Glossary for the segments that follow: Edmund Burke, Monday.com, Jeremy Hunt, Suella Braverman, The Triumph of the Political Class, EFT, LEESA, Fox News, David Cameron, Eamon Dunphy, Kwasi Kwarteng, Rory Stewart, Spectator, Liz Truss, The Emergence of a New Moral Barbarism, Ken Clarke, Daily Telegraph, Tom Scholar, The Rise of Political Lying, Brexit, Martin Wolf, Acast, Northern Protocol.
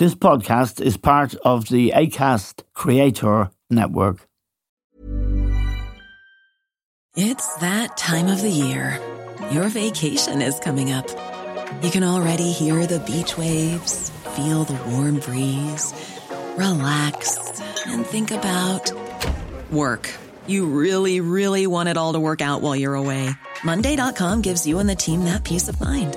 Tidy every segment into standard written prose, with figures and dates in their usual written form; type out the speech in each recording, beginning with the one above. This podcast is part of the Acast Creator Network. It's that time of the year. Your vacation is coming up. You can already hear the beach waves, feel the warm breeze, relax, and think about work. You really, really want it all to work out while you're away. Monday.com gives you and the team that peace of mind.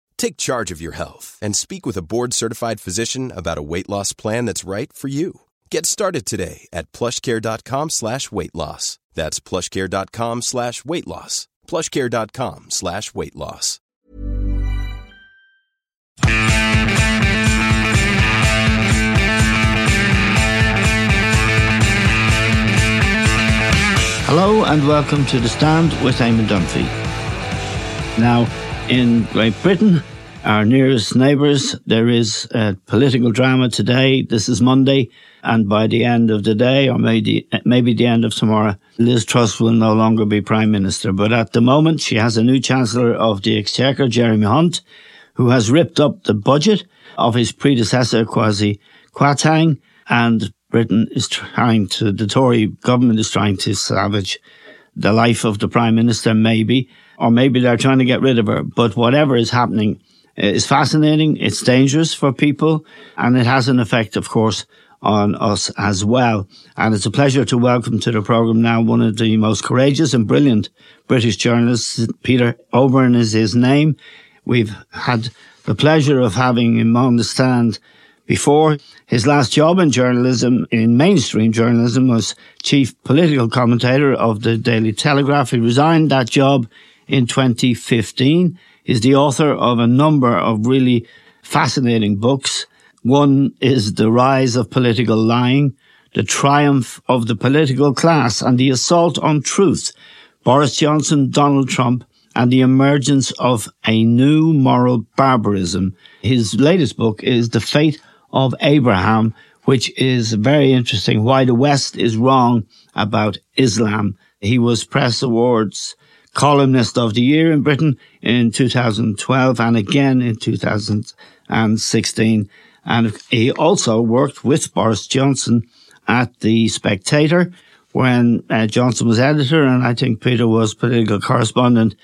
Take charge of your health and speak with a board-certified physician about a weight loss plan that's right for you. Get started today at PlushCare.com/weight loss. That's PlushCare.com/weight loss. PlushCare.com/weight loss. Hello and welcome to The Stand with Eamon Dunphy. Now, in Great Britain, our nearest neighbours, there is a political drama today. This is Monday, and by the end of the day, or maybe the end of tomorrow, Liz Truss will no longer be Prime Minister. But at the moment, she has a new Chancellor of the Exchequer, Jeremy Hunt, who has ripped up the budget of his predecessor, Kwasi Kwarteng, and Britain is the Tory government is trying to salvage the life of the Prime Minister, maybe, or maybe they're trying to get rid of her. But whatever is happening, it's fascinating, it's dangerous for people, and it has an effect, of course, on us as well. And it's a pleasure to welcome to the programme now one of the most courageous and brilliant British journalists. Peter Oborne is his name. We've had the pleasure of having him on The Stand before. His last job in journalism, in mainstream journalism, was chief political commentator of the Daily Telegraph. He resigned that job in 2015. He's the author of a number of really fascinating books. One is The Rise of Political Lying, The Triumph of the Political Class, and The Assault on Truth, Boris Johnson, Donald Trump, and The Emergence of a New Moral Barbarism. His latest book is The Fate of Abraham, which is very interesting, Why the West is Wrong About Islam. He was Press Awards Columnist of the Year in Britain in 2012 and again in 2016. And he also worked with Boris Johnson at The Spectator when Johnson was editor and I think Peter was political correspondent.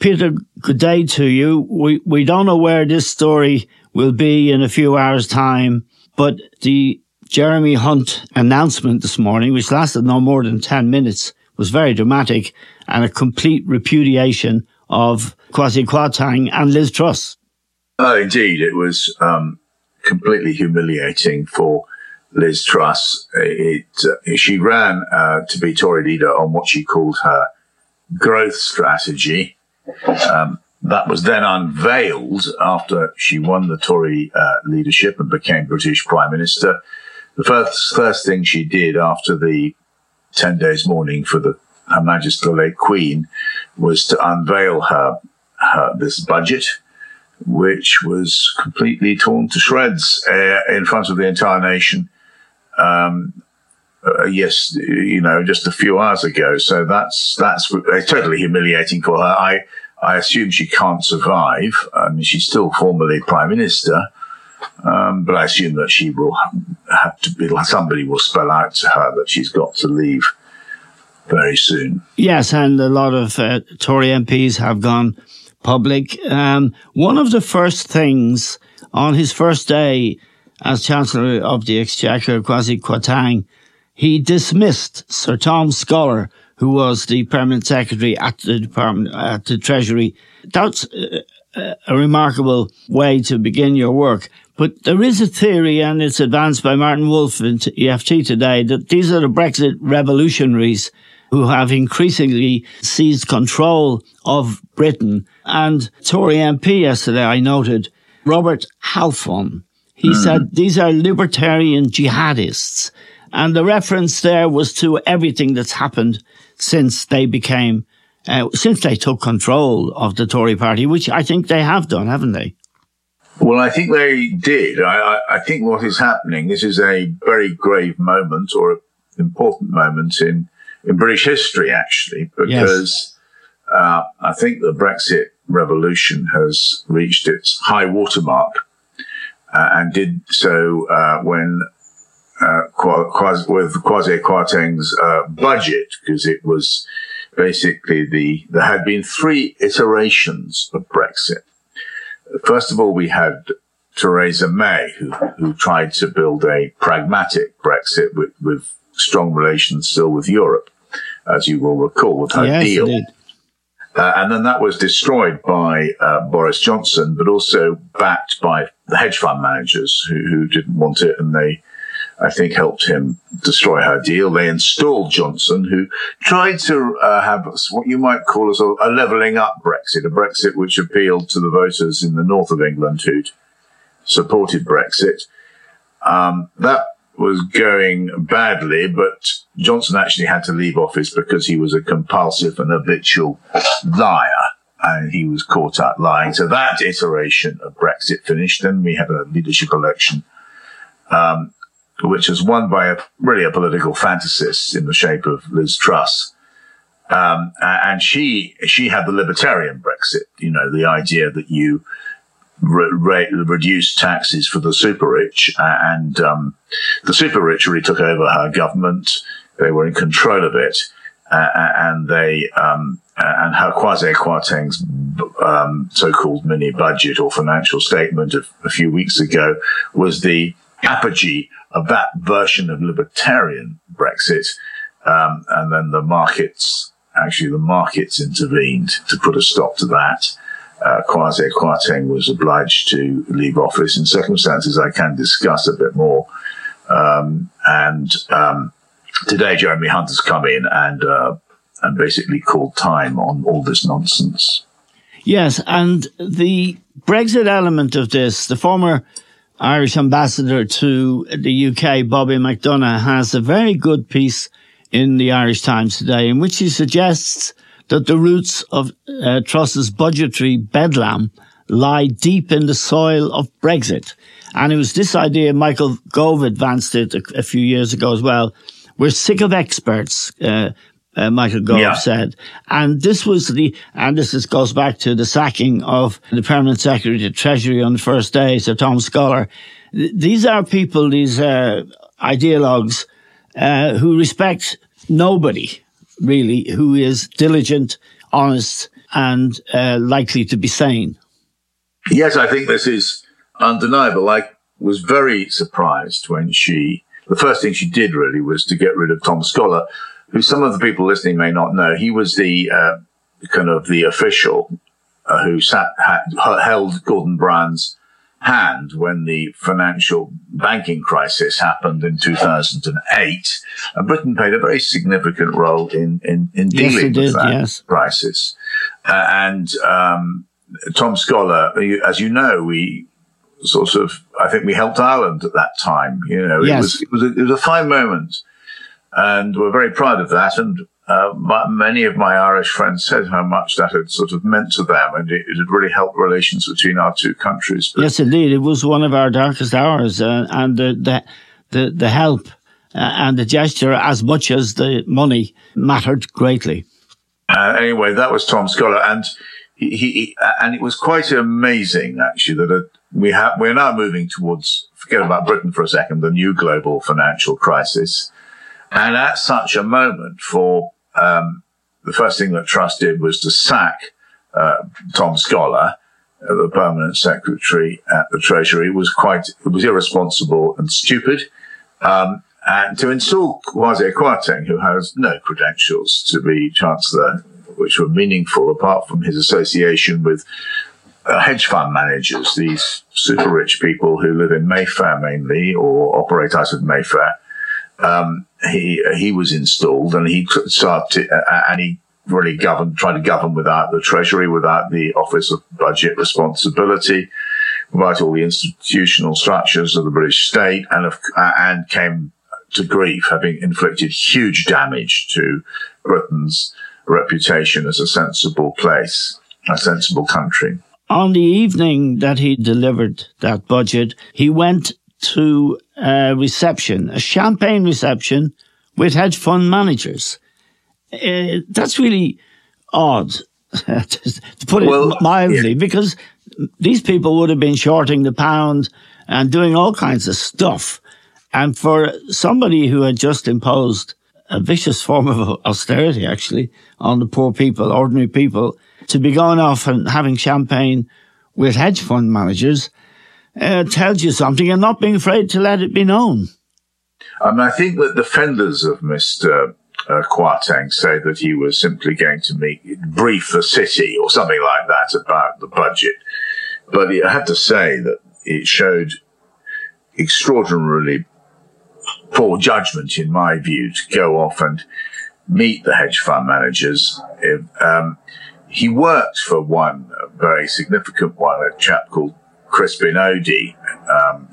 Peter, good day to you. We don't know where this story will be in a few hours' time, but the Jeremy Hunt announcement this morning, which lasted no more than 10 minutes, was very dramatic and a complete repudiation of Kwasi Kwarteng and Liz Truss. Oh, indeed. It was completely humiliating for Liz Truss. She ran to be Tory leader on what she called her growth strategy. That was then unveiled after she won the Tory leadership and became British Prime Minister. The first thing she did after the 10 days mourning for Her Majesty the late Queen was to unveil this budget, which was completely torn to shreds in front of the entire nation. Just a few hours ago. So that's totally humiliating for her. I assume she can't survive. I mean, she's still formally Prime Minister. But I assume that she will have to be, somebody will spell out to her that she's got to leave very soon. Yes, and a lot of Tory MPs have gone public. One of the first things on his first day as Chancellor of the Exchequer, Kwasi Kwarteng, he dismissed Sir Tom Scholar, who was the Permanent Secretary at the Department, at the Treasury. That's a remarkable way to begin your work. But there is a theory, and it's advanced by Martin Wolf in EFT today, that these are the Brexit revolutionaries who have increasingly seized control of Britain. And Tory MP yesterday, I noted, Robert Halfon, he said these are libertarian jihadists. And the reference there was to everything that's happened since they took control of the Tory party, which I think they have done, haven't they? Well, I think they did. I think what is happening, this is a very grave moment or an important moment in British history, actually, because yes. I think the Brexit revolution has reached its high watermark and did so when with Kwasi Kwarteng's budget, because it was basically there had been three iterations of Brexit. First of all, we had Theresa May, who tried to build a pragmatic Brexit with strong relations still with Europe, as you will recall, with her deal. And then that was destroyed by Boris Johnson, but also backed by the hedge fund managers who didn't want it, and they, I think, helped him destroy her deal. They installed Johnson, who tried to have what you might call a levelling up Brexit, a Brexit which appealed to the voters in the north of England who'd supported Brexit. That was going badly, but Johnson actually had to leave office because he was a compulsive and habitual liar, and he was caught out lying. So that iteration of Brexit finished, and we had a leadership election, which was won by a political fantasist in the shape of Liz Truss. And she had the libertarian Brexit, you know, the idea that you reduce taxes for the super rich. And the super rich really took over her government. They were in control of it. And her Kwasi Kwarteng's so-called mini budget or financial statement of a few weeks ago was the apogee of that version of libertarian Brexit. And then the markets intervened to put a stop to that. Kwasi Kwarteng was obliged to leave office in circumstances I can discuss a bit more. Today Jeremy Hunt has come in and basically called time on all this nonsense. Yes, and the Brexit element of this, the former Irish ambassador to the UK, Bobby McDonough, has a very good piece in the Irish Times today in which he suggests that the roots of Truss's budgetary bedlam lie deep in the soil of Brexit. And it was this idea, Michael Gove advanced it a few years ago as well. We're sick of experts, Michael Gove said. And this goes back to the sacking of the Permanent Secretary to Treasury on the first day, Sir Tom Scholar. These are people, these ideologues, who respect nobody, really, who is diligent, honest, and likely to be sane. Yes, I think this is undeniable. I was very surprised when the first thing she did, really, was to get rid of Tom Scholar, who some of the people listening may not know. He was the kind of the official who held Gordon Brown's hand when the financial banking crisis happened in 2008. And Britain played a very significant role in dealing with that crisis. And Tom Scholar, as you know, I think we helped Ireland at that time. You know, it was a fine moment. And we're very proud of that. And many of my Irish friends said how much that had sort of meant to them. And it had really helped relations between our two countries. But yes, indeed. It was one of our darkest hours. And the help and the gesture, as much as the money, mattered greatly. Anyway, that was Tom Scholar. And he it was quite amazing, actually, that we're now moving towards, forget about Britain for a second, the new global financial crisis. And at such a moment, for the first thing that Truss did was to sack Tom Scholar, the Permanent Secretary at the Treasury, it was irresponsible and stupid, and to install Kwasi Kwarteng, who has no credentials to be Chancellor, which were meaningful apart from his association with hedge fund managers, these super rich people who live in Mayfair mainly or operate out of Mayfair. He was installed, and he started, and he really tried to govern without the Treasury, without the Office of Budget Responsibility, without all the institutional structures of the British state, and came to grief, having inflicted huge damage to Britain's reputation as a sensible place, a sensible country. On the evening that he delivered that budget, he went to a reception, a champagne reception with hedge fund managers. That's really odd, to put it mildly, because these people would have been shorting the pound and doing all kinds of stuff. And for somebody who had just imposed a vicious form of austerity, actually, on the poor people, ordinary people, to be going off and having champagne with hedge fund managers tells you something, and not being afraid to let it be known. I think that the defenders of Mr. Kwarteng say that he was simply going to brief the city or something like that about the budget. But I have to say that it showed extraordinarily poor judgment, in my view, to go off and meet the hedge fund managers. He worked for one, a very significant one, a chap called Crispin Odey,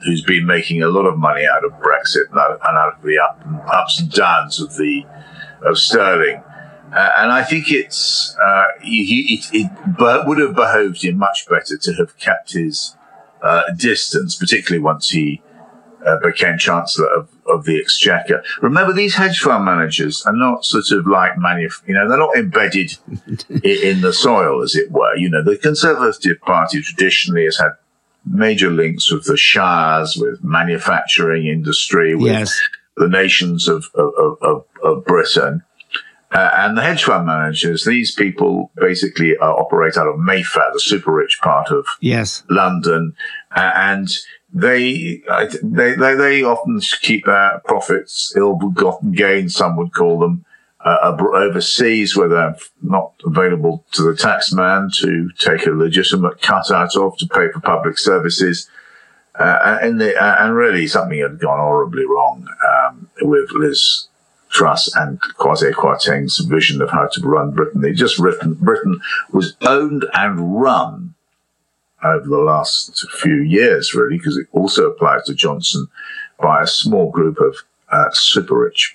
who's been making a lot of money out of Brexit and out of the ups and downs of sterling. And I think it would have behoved him much better to have kept his distance, particularly once he became Chancellor of the Exchequer. Remember, these hedge fund managers are not sort of like they're not embedded in the soil, as it were. You know, the Conservative Party traditionally has had major links with the shires, with manufacturing industry, with the nations of Britain. And the hedge fund managers, these people basically operate out of Mayfair, the super rich part of London, and They often keep their profits, ill-gotten gains, some would call them, overseas, where they're not available to the taxman to take a legitimate cut out of, to pay for public services. And really something had gone horribly wrong with Liz Truss and Kwasi Kwarteng's vision of how to run Britain. Britain was owned and run over the last few years, really, because it also applies to Johnson, by a small group of super rich.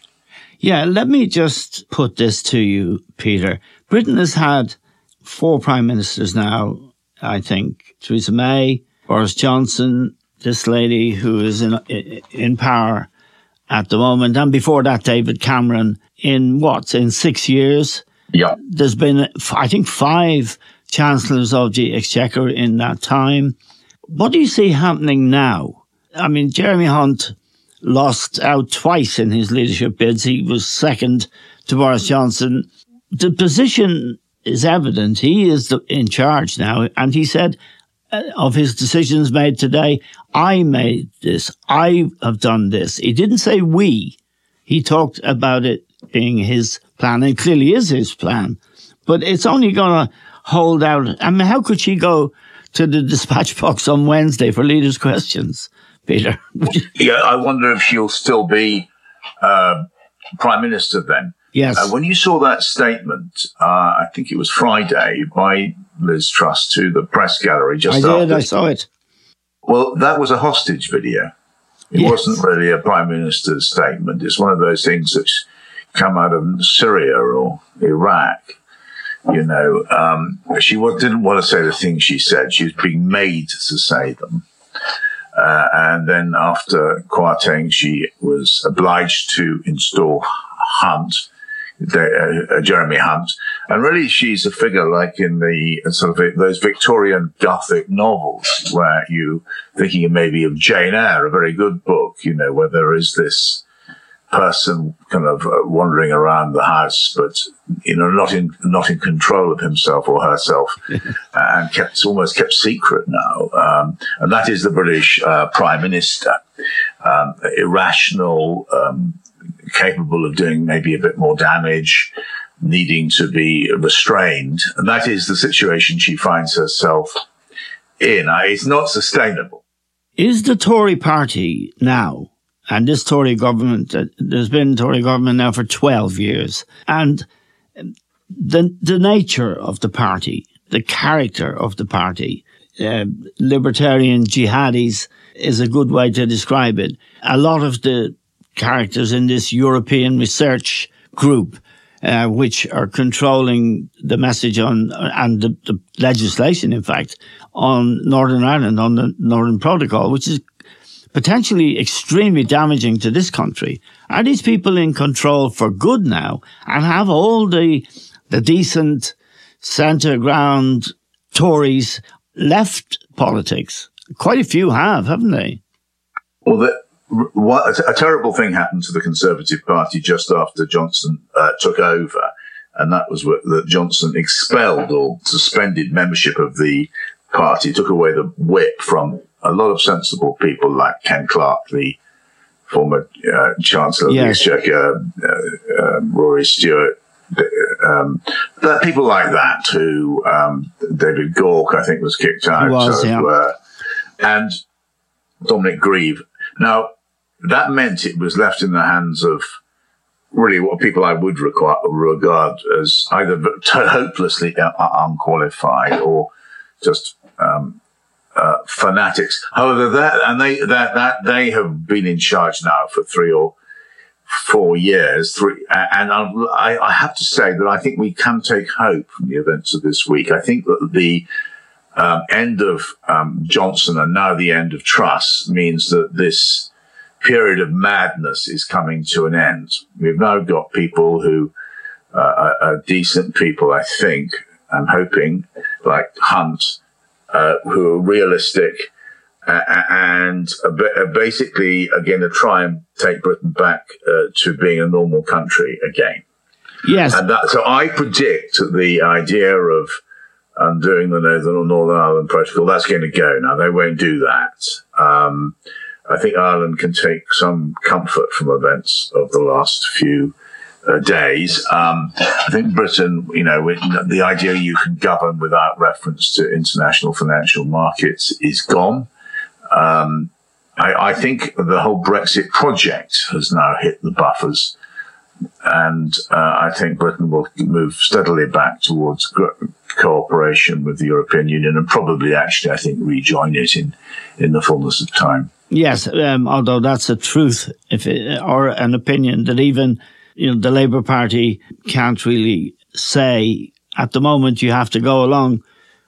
Yeah, let me just put this to you, Peter. Britain has had 4 prime ministers now, I think. Theresa May, Boris Johnson, this lady who is in power at the moment, and before that, David Cameron, in 6 years? Yeah. There's been, I think, 5 Chancellors of the Exchequer in that time. What do you see happening now? I mean, Jeremy Hunt lost out twice in his leadership bids. He was second to Boris Johnson. The position is evident. He is in charge now. And he said of his decisions made today, I made this. I have done this. He didn't say we. He talked about it being his plan, and clearly is his plan. But it's only going to hold out. I mean, how could she go to the dispatch box on Wednesday for leaders' questions, Peter? I wonder if she'll still be Prime Minister then. Yes. When you saw that statement, I think it was Friday, by Liz Truss to the press gallery just after. I did, I saw it. Well, that was a hostage video. It wasn't really a Prime Minister's statement. It's one of those things that's come out of Syria or Iraq. You know, she didn't want to say the things she said. She was being made to say them. And then after Kwarteng, she was obliged to install Jeremy Hunt. And really, she's a figure like in the sort of those Victorian Gothic novels where you thinking maybe of Jane Eyre, a very good book, you know, where there is this person kind of wandering around the house, but you know, not in control of himself or herself, and almost kept secret now. And that is the British Prime Minister, irrational, capable of doing maybe a bit more damage, needing to be restrained. And that is the situation she finds herself in. It's not sustainable. Is the Tory Party now? And this Tory government, there's been Tory government now for 12 years. And the nature of the party, the character of the party, libertarian jihadis is a good way to describe it. A lot of the characters in this European research group, which are controlling the message on, and the legislation, in fact, on Northern Ireland, on the Northern Protocol, which is potentially extremely damaging to this country. Are these people in control for good now and have all the decent centre ground Tories left politics? Quite a few have, haven't they? Well, a terrible thing happened to the Conservative Party just after Johnson took over, and that was that Johnson expelled or suspended membership of the party, took away the whip from a lot of sensible people like Ken Clarke, the former Chancellor of the Exchequer, Rory Stewart, people like that who, David Gork, I think, was kicked out. And Dominic Grieve. Now, that meant it was left in the hands of really what people I would regard as either hopelessly unqualified or just fanatics. However, they have been in charge now for 3 or 4 years. And I have to say that I think we can take hope from the events of this week. I think that the end of Johnson and now the end of Truss means that this period of madness is coming to an end. We've now got people who are decent people, I think, I'm hoping, like Hunt, who are realistic and basically are going to try and take Britain back to being a normal country again. Yes. And so I predict the idea of undoing the Northern Ireland Protocol, that's going to go now. They won't do that. I think Ireland can take some comfort from events of the last few days. I think Britain, with the idea you can govern without reference to international financial markets is gone. I think the whole Brexit project has now hit the buffers. And I think Britain will move steadily back towards cooperation with the European Union and probably actually, I think, rejoin it in the fullness of time. Yes, although that's a truth or an opinion that even the Labour Party can't really say. At the moment, you have to go along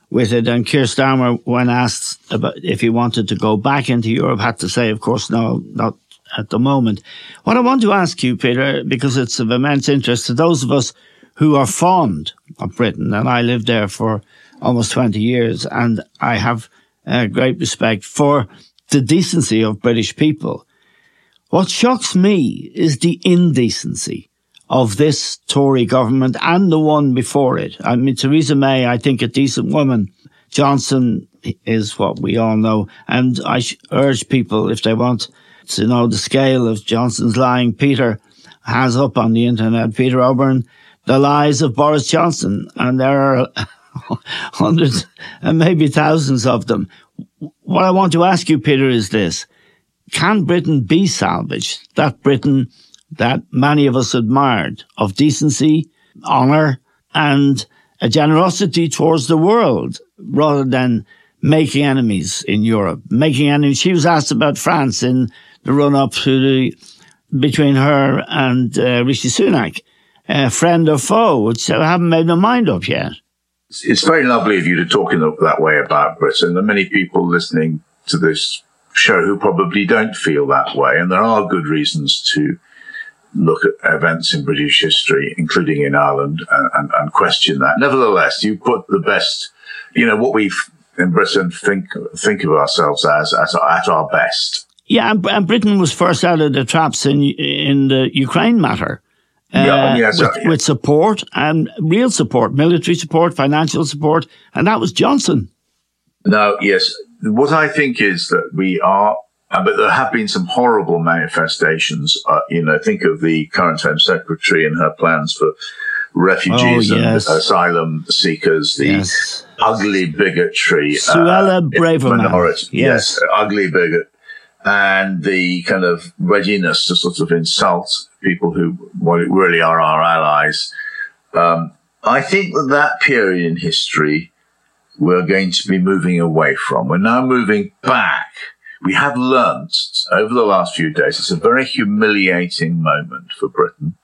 with it. And Keir Starmer, when asked about if he wanted to go back into Europe, had to say, of course, no, not at the moment. What I want to ask you, Peter, because it's of immense interest to those of us who are fond of Britain, and I lived there for almost 20 years, and I have a great respect for the decency of British people. What shocks me is the indecency of this Tory government and the one before it. I mean, Theresa May, I think, a decent woman. Johnson is what we all know, and I urge people, if they want to know the scale of Johnson's lying, Peter has up on the internet, Peter Oborne, the lies of Boris Johnson. And there are hundreds and maybe thousands of them. What I want to ask you, Peter, is this. Can Britain be salvaged? That Britain that many of us admired, of decency, honour, and a generosity towards the world, rather than making enemies in Europe, making enemies. She was asked about France in the run-up to between her and Rishi Sunak, friend or foe, which I haven't made my mind up yet. It's very lovely of you to talk in that way about Britain. There are many people listening to this show who probably don't feel that way, and there are good reasons to look at events in British history, including in Ireland, and question that. Nevertheless, you put the best, what we've in Britain think of ourselves as at our best. Yeah, and Britain was first out of the traps in the Ukraine matter. With support, and real support, military support, financial support, and that was Johnson. Now, yes, what I think is that we are, but there have been some horrible manifestations. Think of the current Home Secretary and her plans for refugees and asylum seekers, ugly bigotry. Suella Braverman. Minority, yes, ugly bigot. And the kind of readiness to sort of insult people who really are our allies. I think that period in history we're going to be moving away from. We're now moving back. We have learnt over the last few days, it's a very humiliating moment for Britain.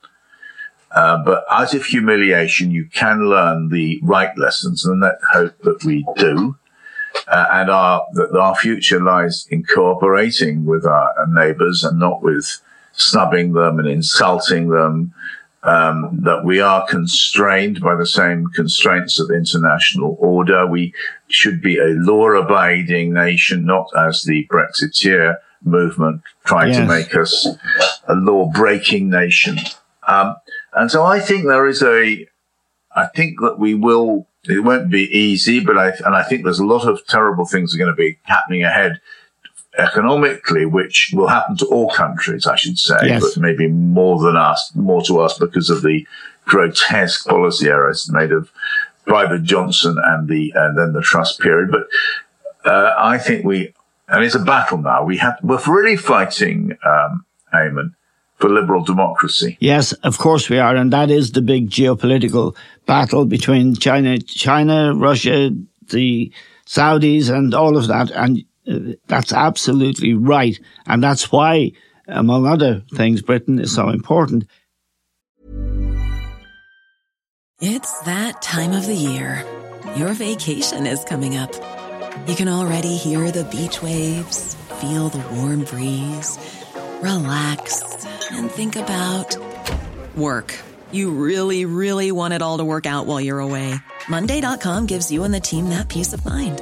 But out of humiliation, you can learn the right lessons, and let's hope that we do. And that our future lies in cooperating with our neighbours and not with snubbing them and insulting them, that we are constrained by the same constraints of international order. We should be a law-abiding nation, not as the Brexiteer movement tried to make us a law-breaking nation. And so I think I think that we will, it won't be easy, but I think there's a lot of terrible things are going to be happening ahead economically, which will happen to all countries, I should say, but maybe more to us because of the grotesque policy errors made by the Johnson and then the Truss period. But, I think and it's a battle now. We're really fighting, Eamon, for liberal democracy. Yes, of course we are. And that is the big geopolitical battle between China, Russia, the Saudis and all of that. And that's absolutely right. And that's why, among other things, Britain is so important. It's that time of the year. Your vacation is coming up. You can already hear the beach waves, feel the warm breeze, relax, and think about work. You really, really want it all to work out while you're away. Monday.com gives you and the team that peace of mind.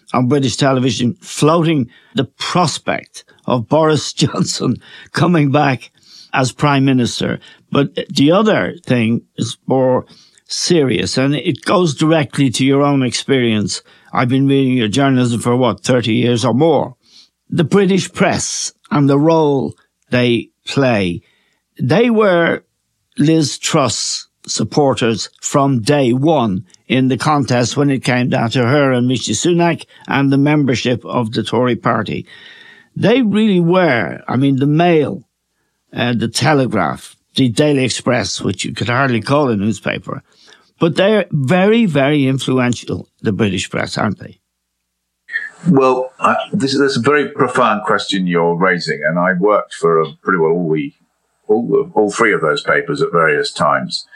on British television floating the prospect of Boris Johnson coming back as Prime Minister. But the other thing is more serious, and it goes directly to your own experience. I've been reading your journalism for, 30 years or more. The British press and the role they play. They were Liz Truss supporters from day one in the contest when it came down to her and Rishi Sunak and the membership of the Tory Party. They really were. I mean, the Mail, the Telegraph, the Daily Express, which you could hardly call a newspaper, but they're very, very influential, the British press, aren't they? Well, this is a very profound question you're raising, and I worked for pretty well all three of those papers at various times.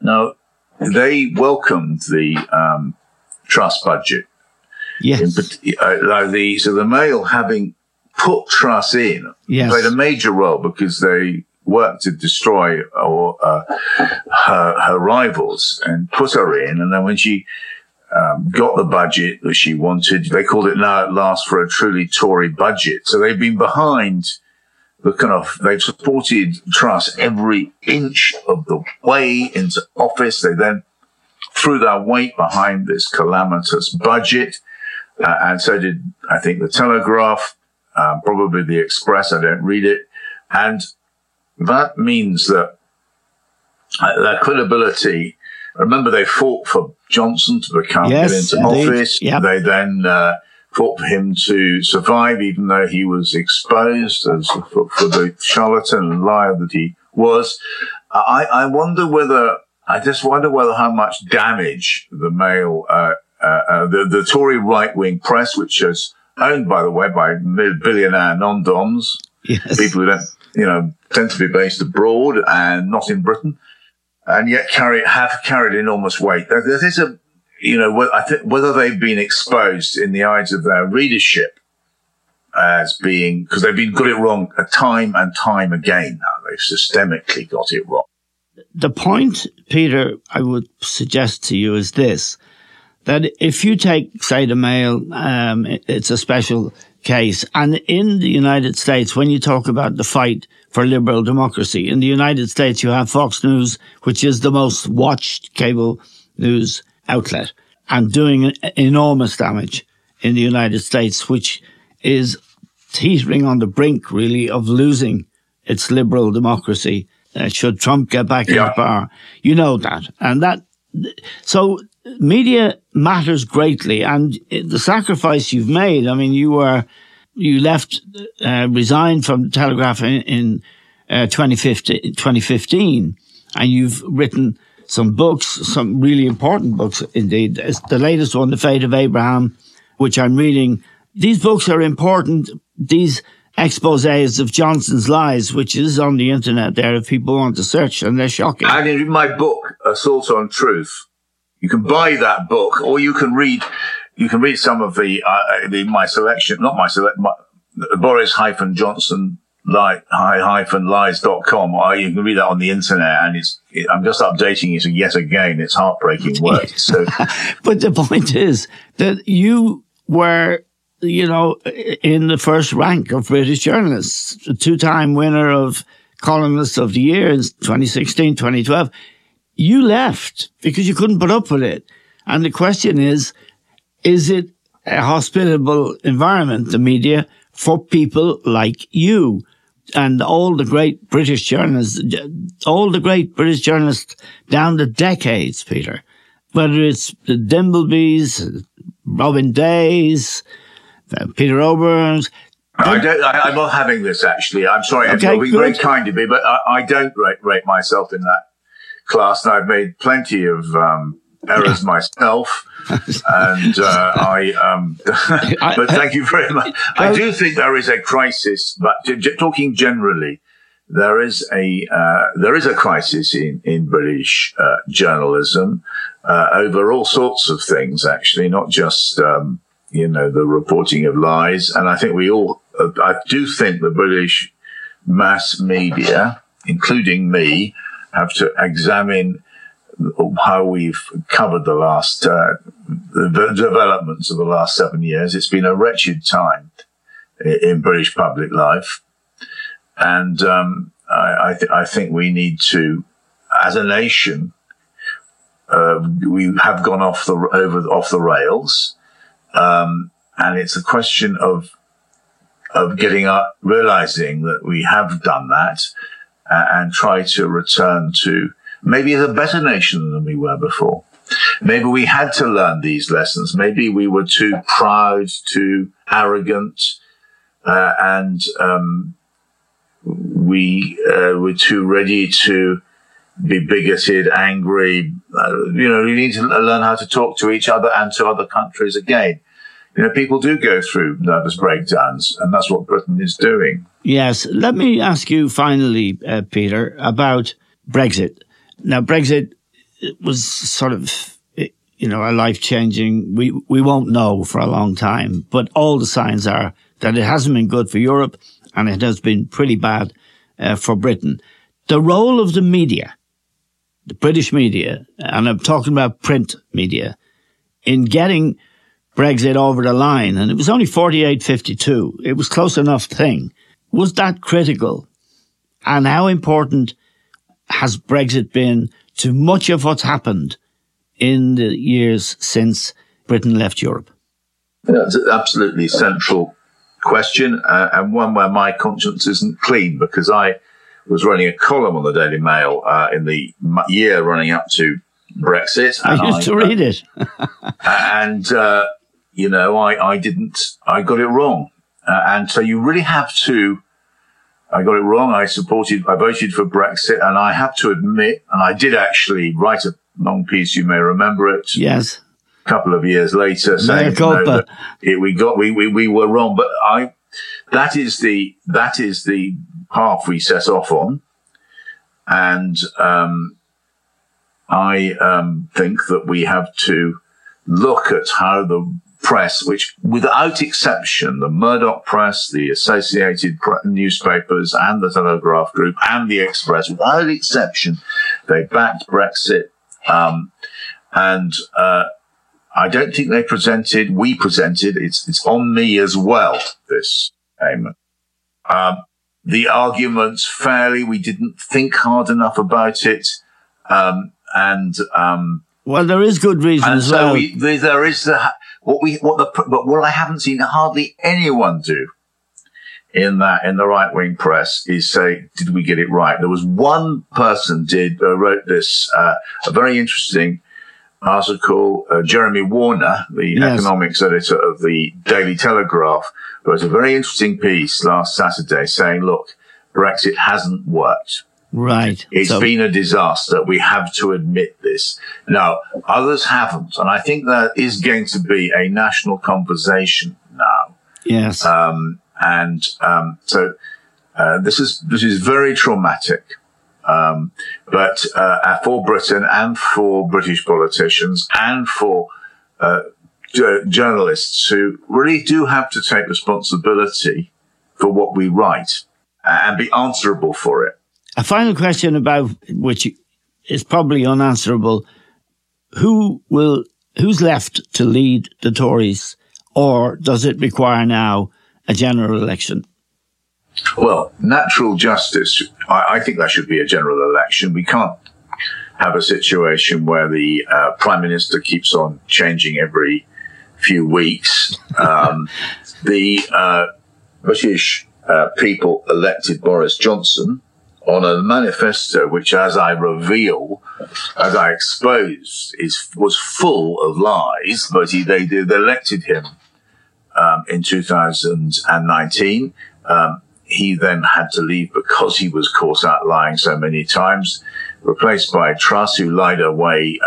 Now, they welcomed the Truss budget. Yes. So the Mail, having put Truss in, played a major role because they worked to destroy her rivals and put her in. And then when she got the budget that she wanted, they called it now at last for a truly Tory budget. So they've been behind they've supported Truss every inch of the way into office. They then threw their weight behind this calamitous budget. And so did, I think, the Telegraph, probably the Express. I don't read it. And that means that their credibility, remember, they fought for Johnson to get into office. Yep. They then fought for him to survive, even though he was exposed as for the charlatan and liar that he was. I wonder whether, how much damage the Mail, the Tory right-wing press, which is owned, by the way, by billionaire non-doms, people who don't, tend to be based abroad and not in Britain, and yet have carried enormous weight. There is a, I think whether they've been exposed in the eyes of their readership as being, because they've been got it wrong time and time again now. They've systemically got it wrong. The point, Peter, I would suggest to you is this, that if you take, say, the Mail, it's a special case. And in the United States, when you talk about the fight for liberal democracy, in the United States, you have Fox News, which is the most watched cable news outlet, and doing enormous damage in the United States, which is teetering on the brink, really, of losing its liberal democracy should Trump get back in power. You know that. And that, so media matters greatly. And the sacrifice you've made, I mean, you left, resigned from the Telegraph in 2015, and you've written some books, some really important books indeed. It's the latest one, The Fate of Abraham, which I'm reading. These books are important. These exposés of Johnson's lies, which is on the internet there if people want to search, and they're shocking. And in my book, Assault on Truth, you can buy that book, or you can read some of the boris-johnson-lies.com, or you can read that on the internet, and I'm just updating it yet again. It's heartbreaking work. So, but the point is that you were, in the first rank of British journalists, a two-time winner of Columnist of the Year in 2016, 2012. You left because you couldn't put up with it. And the question is it a hospitable environment, the media, for people like you? And all the great British journalists down the decades, Peter, whether it's the Dimblebys, Robin Days, Peter Oborne. I'm not having this, actually. I'm sorry. Okay, I'm being very kind to me, but I don't rate myself in that class, and I've made plenty of errors myself. And but thank you very much. I do think there is a crisis, but talking generally, there is a crisis in British journalism over all sorts of things, actually, not just the reporting of lies. And I think I do think the British mass media, including me, have to examine how we've covered the last the developments of the last 7 years. It's been a wretched time in British public life, and I think we need to, as a nation, we have gone off the rails, and it's a question of getting up, realizing that we have done that, and try to return to maybe as a better nation than we were before. Maybe we had to learn these lessons. Maybe we were too proud, too arrogant, and we were too ready to be bigoted, angry. We need to learn how to talk to each other and to other countries again. People do go through nervous breakdowns, and that's what Britain is doing. Yes. Let me ask you finally, Peter, about Brexit. Now, Brexit was sort of, a life-changing. We won't know for a long time, but all the signs are that it hasn't been good for Europe, and it has been pretty bad for Britain. The role of the media, the British media, and I'm talking about print media, in getting Brexit over the line, and it was only 48-52. It was close enough thing. Was that critical? And how important has Brexit been to much of what's happened in the years since Britain left Europe? It's an absolutely central question, and one where my conscience isn't clean, because I was running a column on the Daily Mail in the year running up to Brexit. And I used to read it. And, you know, I got it wrong. And so you really have to, I got it wrong. I voted for Brexit, and I have to admit, and I did actually write a long piece, you may remember it. Yes. A couple of years later saying, you know, we were wrong. But that is the path we set off on. And, I think that we have to look at how the press, which without exception, the Murdoch press, the Associated newspapers and the Telegraph Group and the Express, without exception, they backed Brexit. I don't think they presented, it's on me as well, this Eamon. The arguments fairly, we didn't think hard enough about it. Well, there is good reason as well. What I haven't seen hardly anyone do in the right wing press is say, did we get it right? There was one person wrote this a very interesting article. Jeremy Warner, the economics editor of the Daily Telegraph, wrote a very interesting piece last Saturday saying, look, Brexit hasn't worked. Right. It's been a disaster. We have to admit this. Now, others haven't. And I think there is going to be a national conversation now. Yes. This is very traumatic. But for Britain and for British politicians and for journalists who really do have to take responsibility for what we write and be answerable for it. A final question about which is probably unanswerable: who's left to lead the Tories, or does it require now a general election? Well, natural justice, I think that should be a general election. We can't have a situation where the Prime Minister keeps on changing every few weeks. The British people elected Boris Johnson on a manifesto which, as I exposed, was full of lies, but they elected him in 2019. He then had to leave because he was caught out lying so many times, replaced by Truss, who lied her way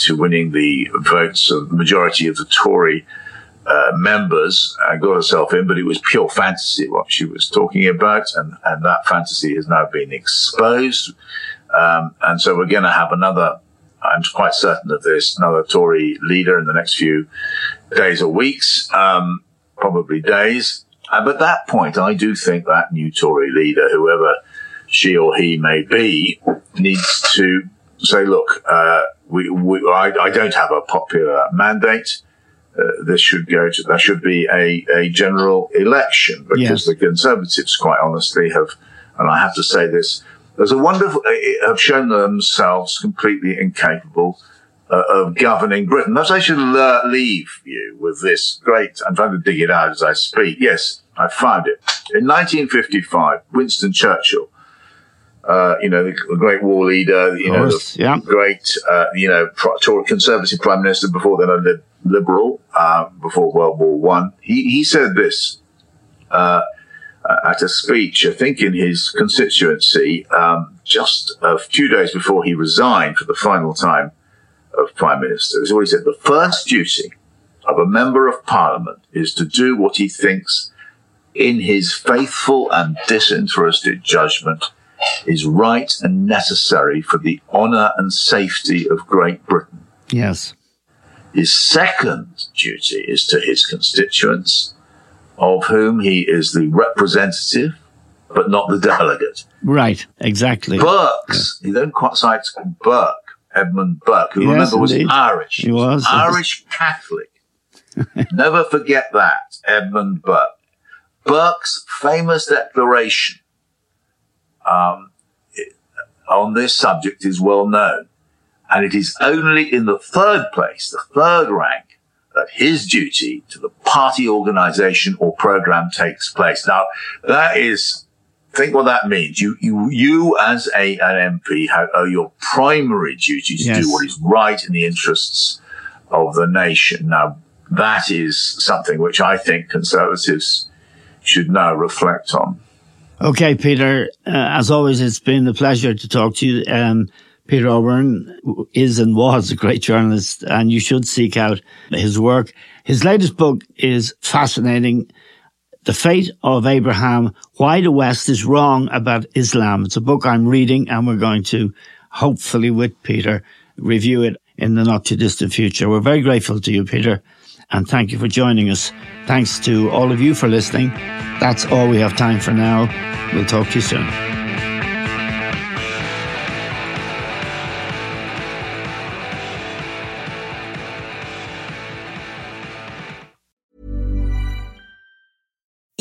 to winning the votes of the majority of the Tory members, got herself in, but it was pure fantasy what she was talking about, and that fantasy has now been exposed. And so we're going to have another, I'm quite certain of this, another Tory leader in the next few days or weeks, probably days. But at that point, I do think that new Tory leader, whoever she or he may be, needs to say, look, I don't have a popular mandate. There should be a general election, because the Conservatives, quite honestly, and I have to say this, have shown themselves completely incapable of governing Britain. Perhaps I should leave you with this great, I'm trying to dig it out as I speak. Yes, I found it. In 1955, Winston Churchill, the great war leader, great, Conservative Prime Minister, before then a Liberal, before World War One, he said this at a speech, I think in his constituency, just a few days before he resigned for the final time of Prime Minister. This is what he said: the first duty of a Member of Parliament is to do what he thinks in his faithful and disinterested judgment is right and necessary for the honour and safety of Great Britain. Yes. His second duty is to his constituents, of whom he is the representative, but not the delegate. Right, exactly. He then quite cites Burke, Edmund Burke, who was Irish. He was Irish Catholic. Never forget that, Edmund Burke. Burke's famous declaration on this subject is well known. And it is only in the third place, the third rank, that his duty to the party organisation or programme takes place. Now, that is, think what that means. You as an MP owe your primary duty to do what is right in the interests of the nation. Now, that is something which I think Conservatives should now reflect on. Okay, Peter, as always, it's been a pleasure to talk to you. Peter Oborne is and was a great journalist, and you should seek out his work. His latest book is fascinating, The Fate of Abraham, Why the West is Wrong About Islam. It's a book I'm reading, and we're going to, hopefully with Peter, review it in the not-too-distant future. We're very grateful to you, Peter, and thank you for joining us. Thanks to all of you for listening. That's all we have time for now. We'll talk to you soon.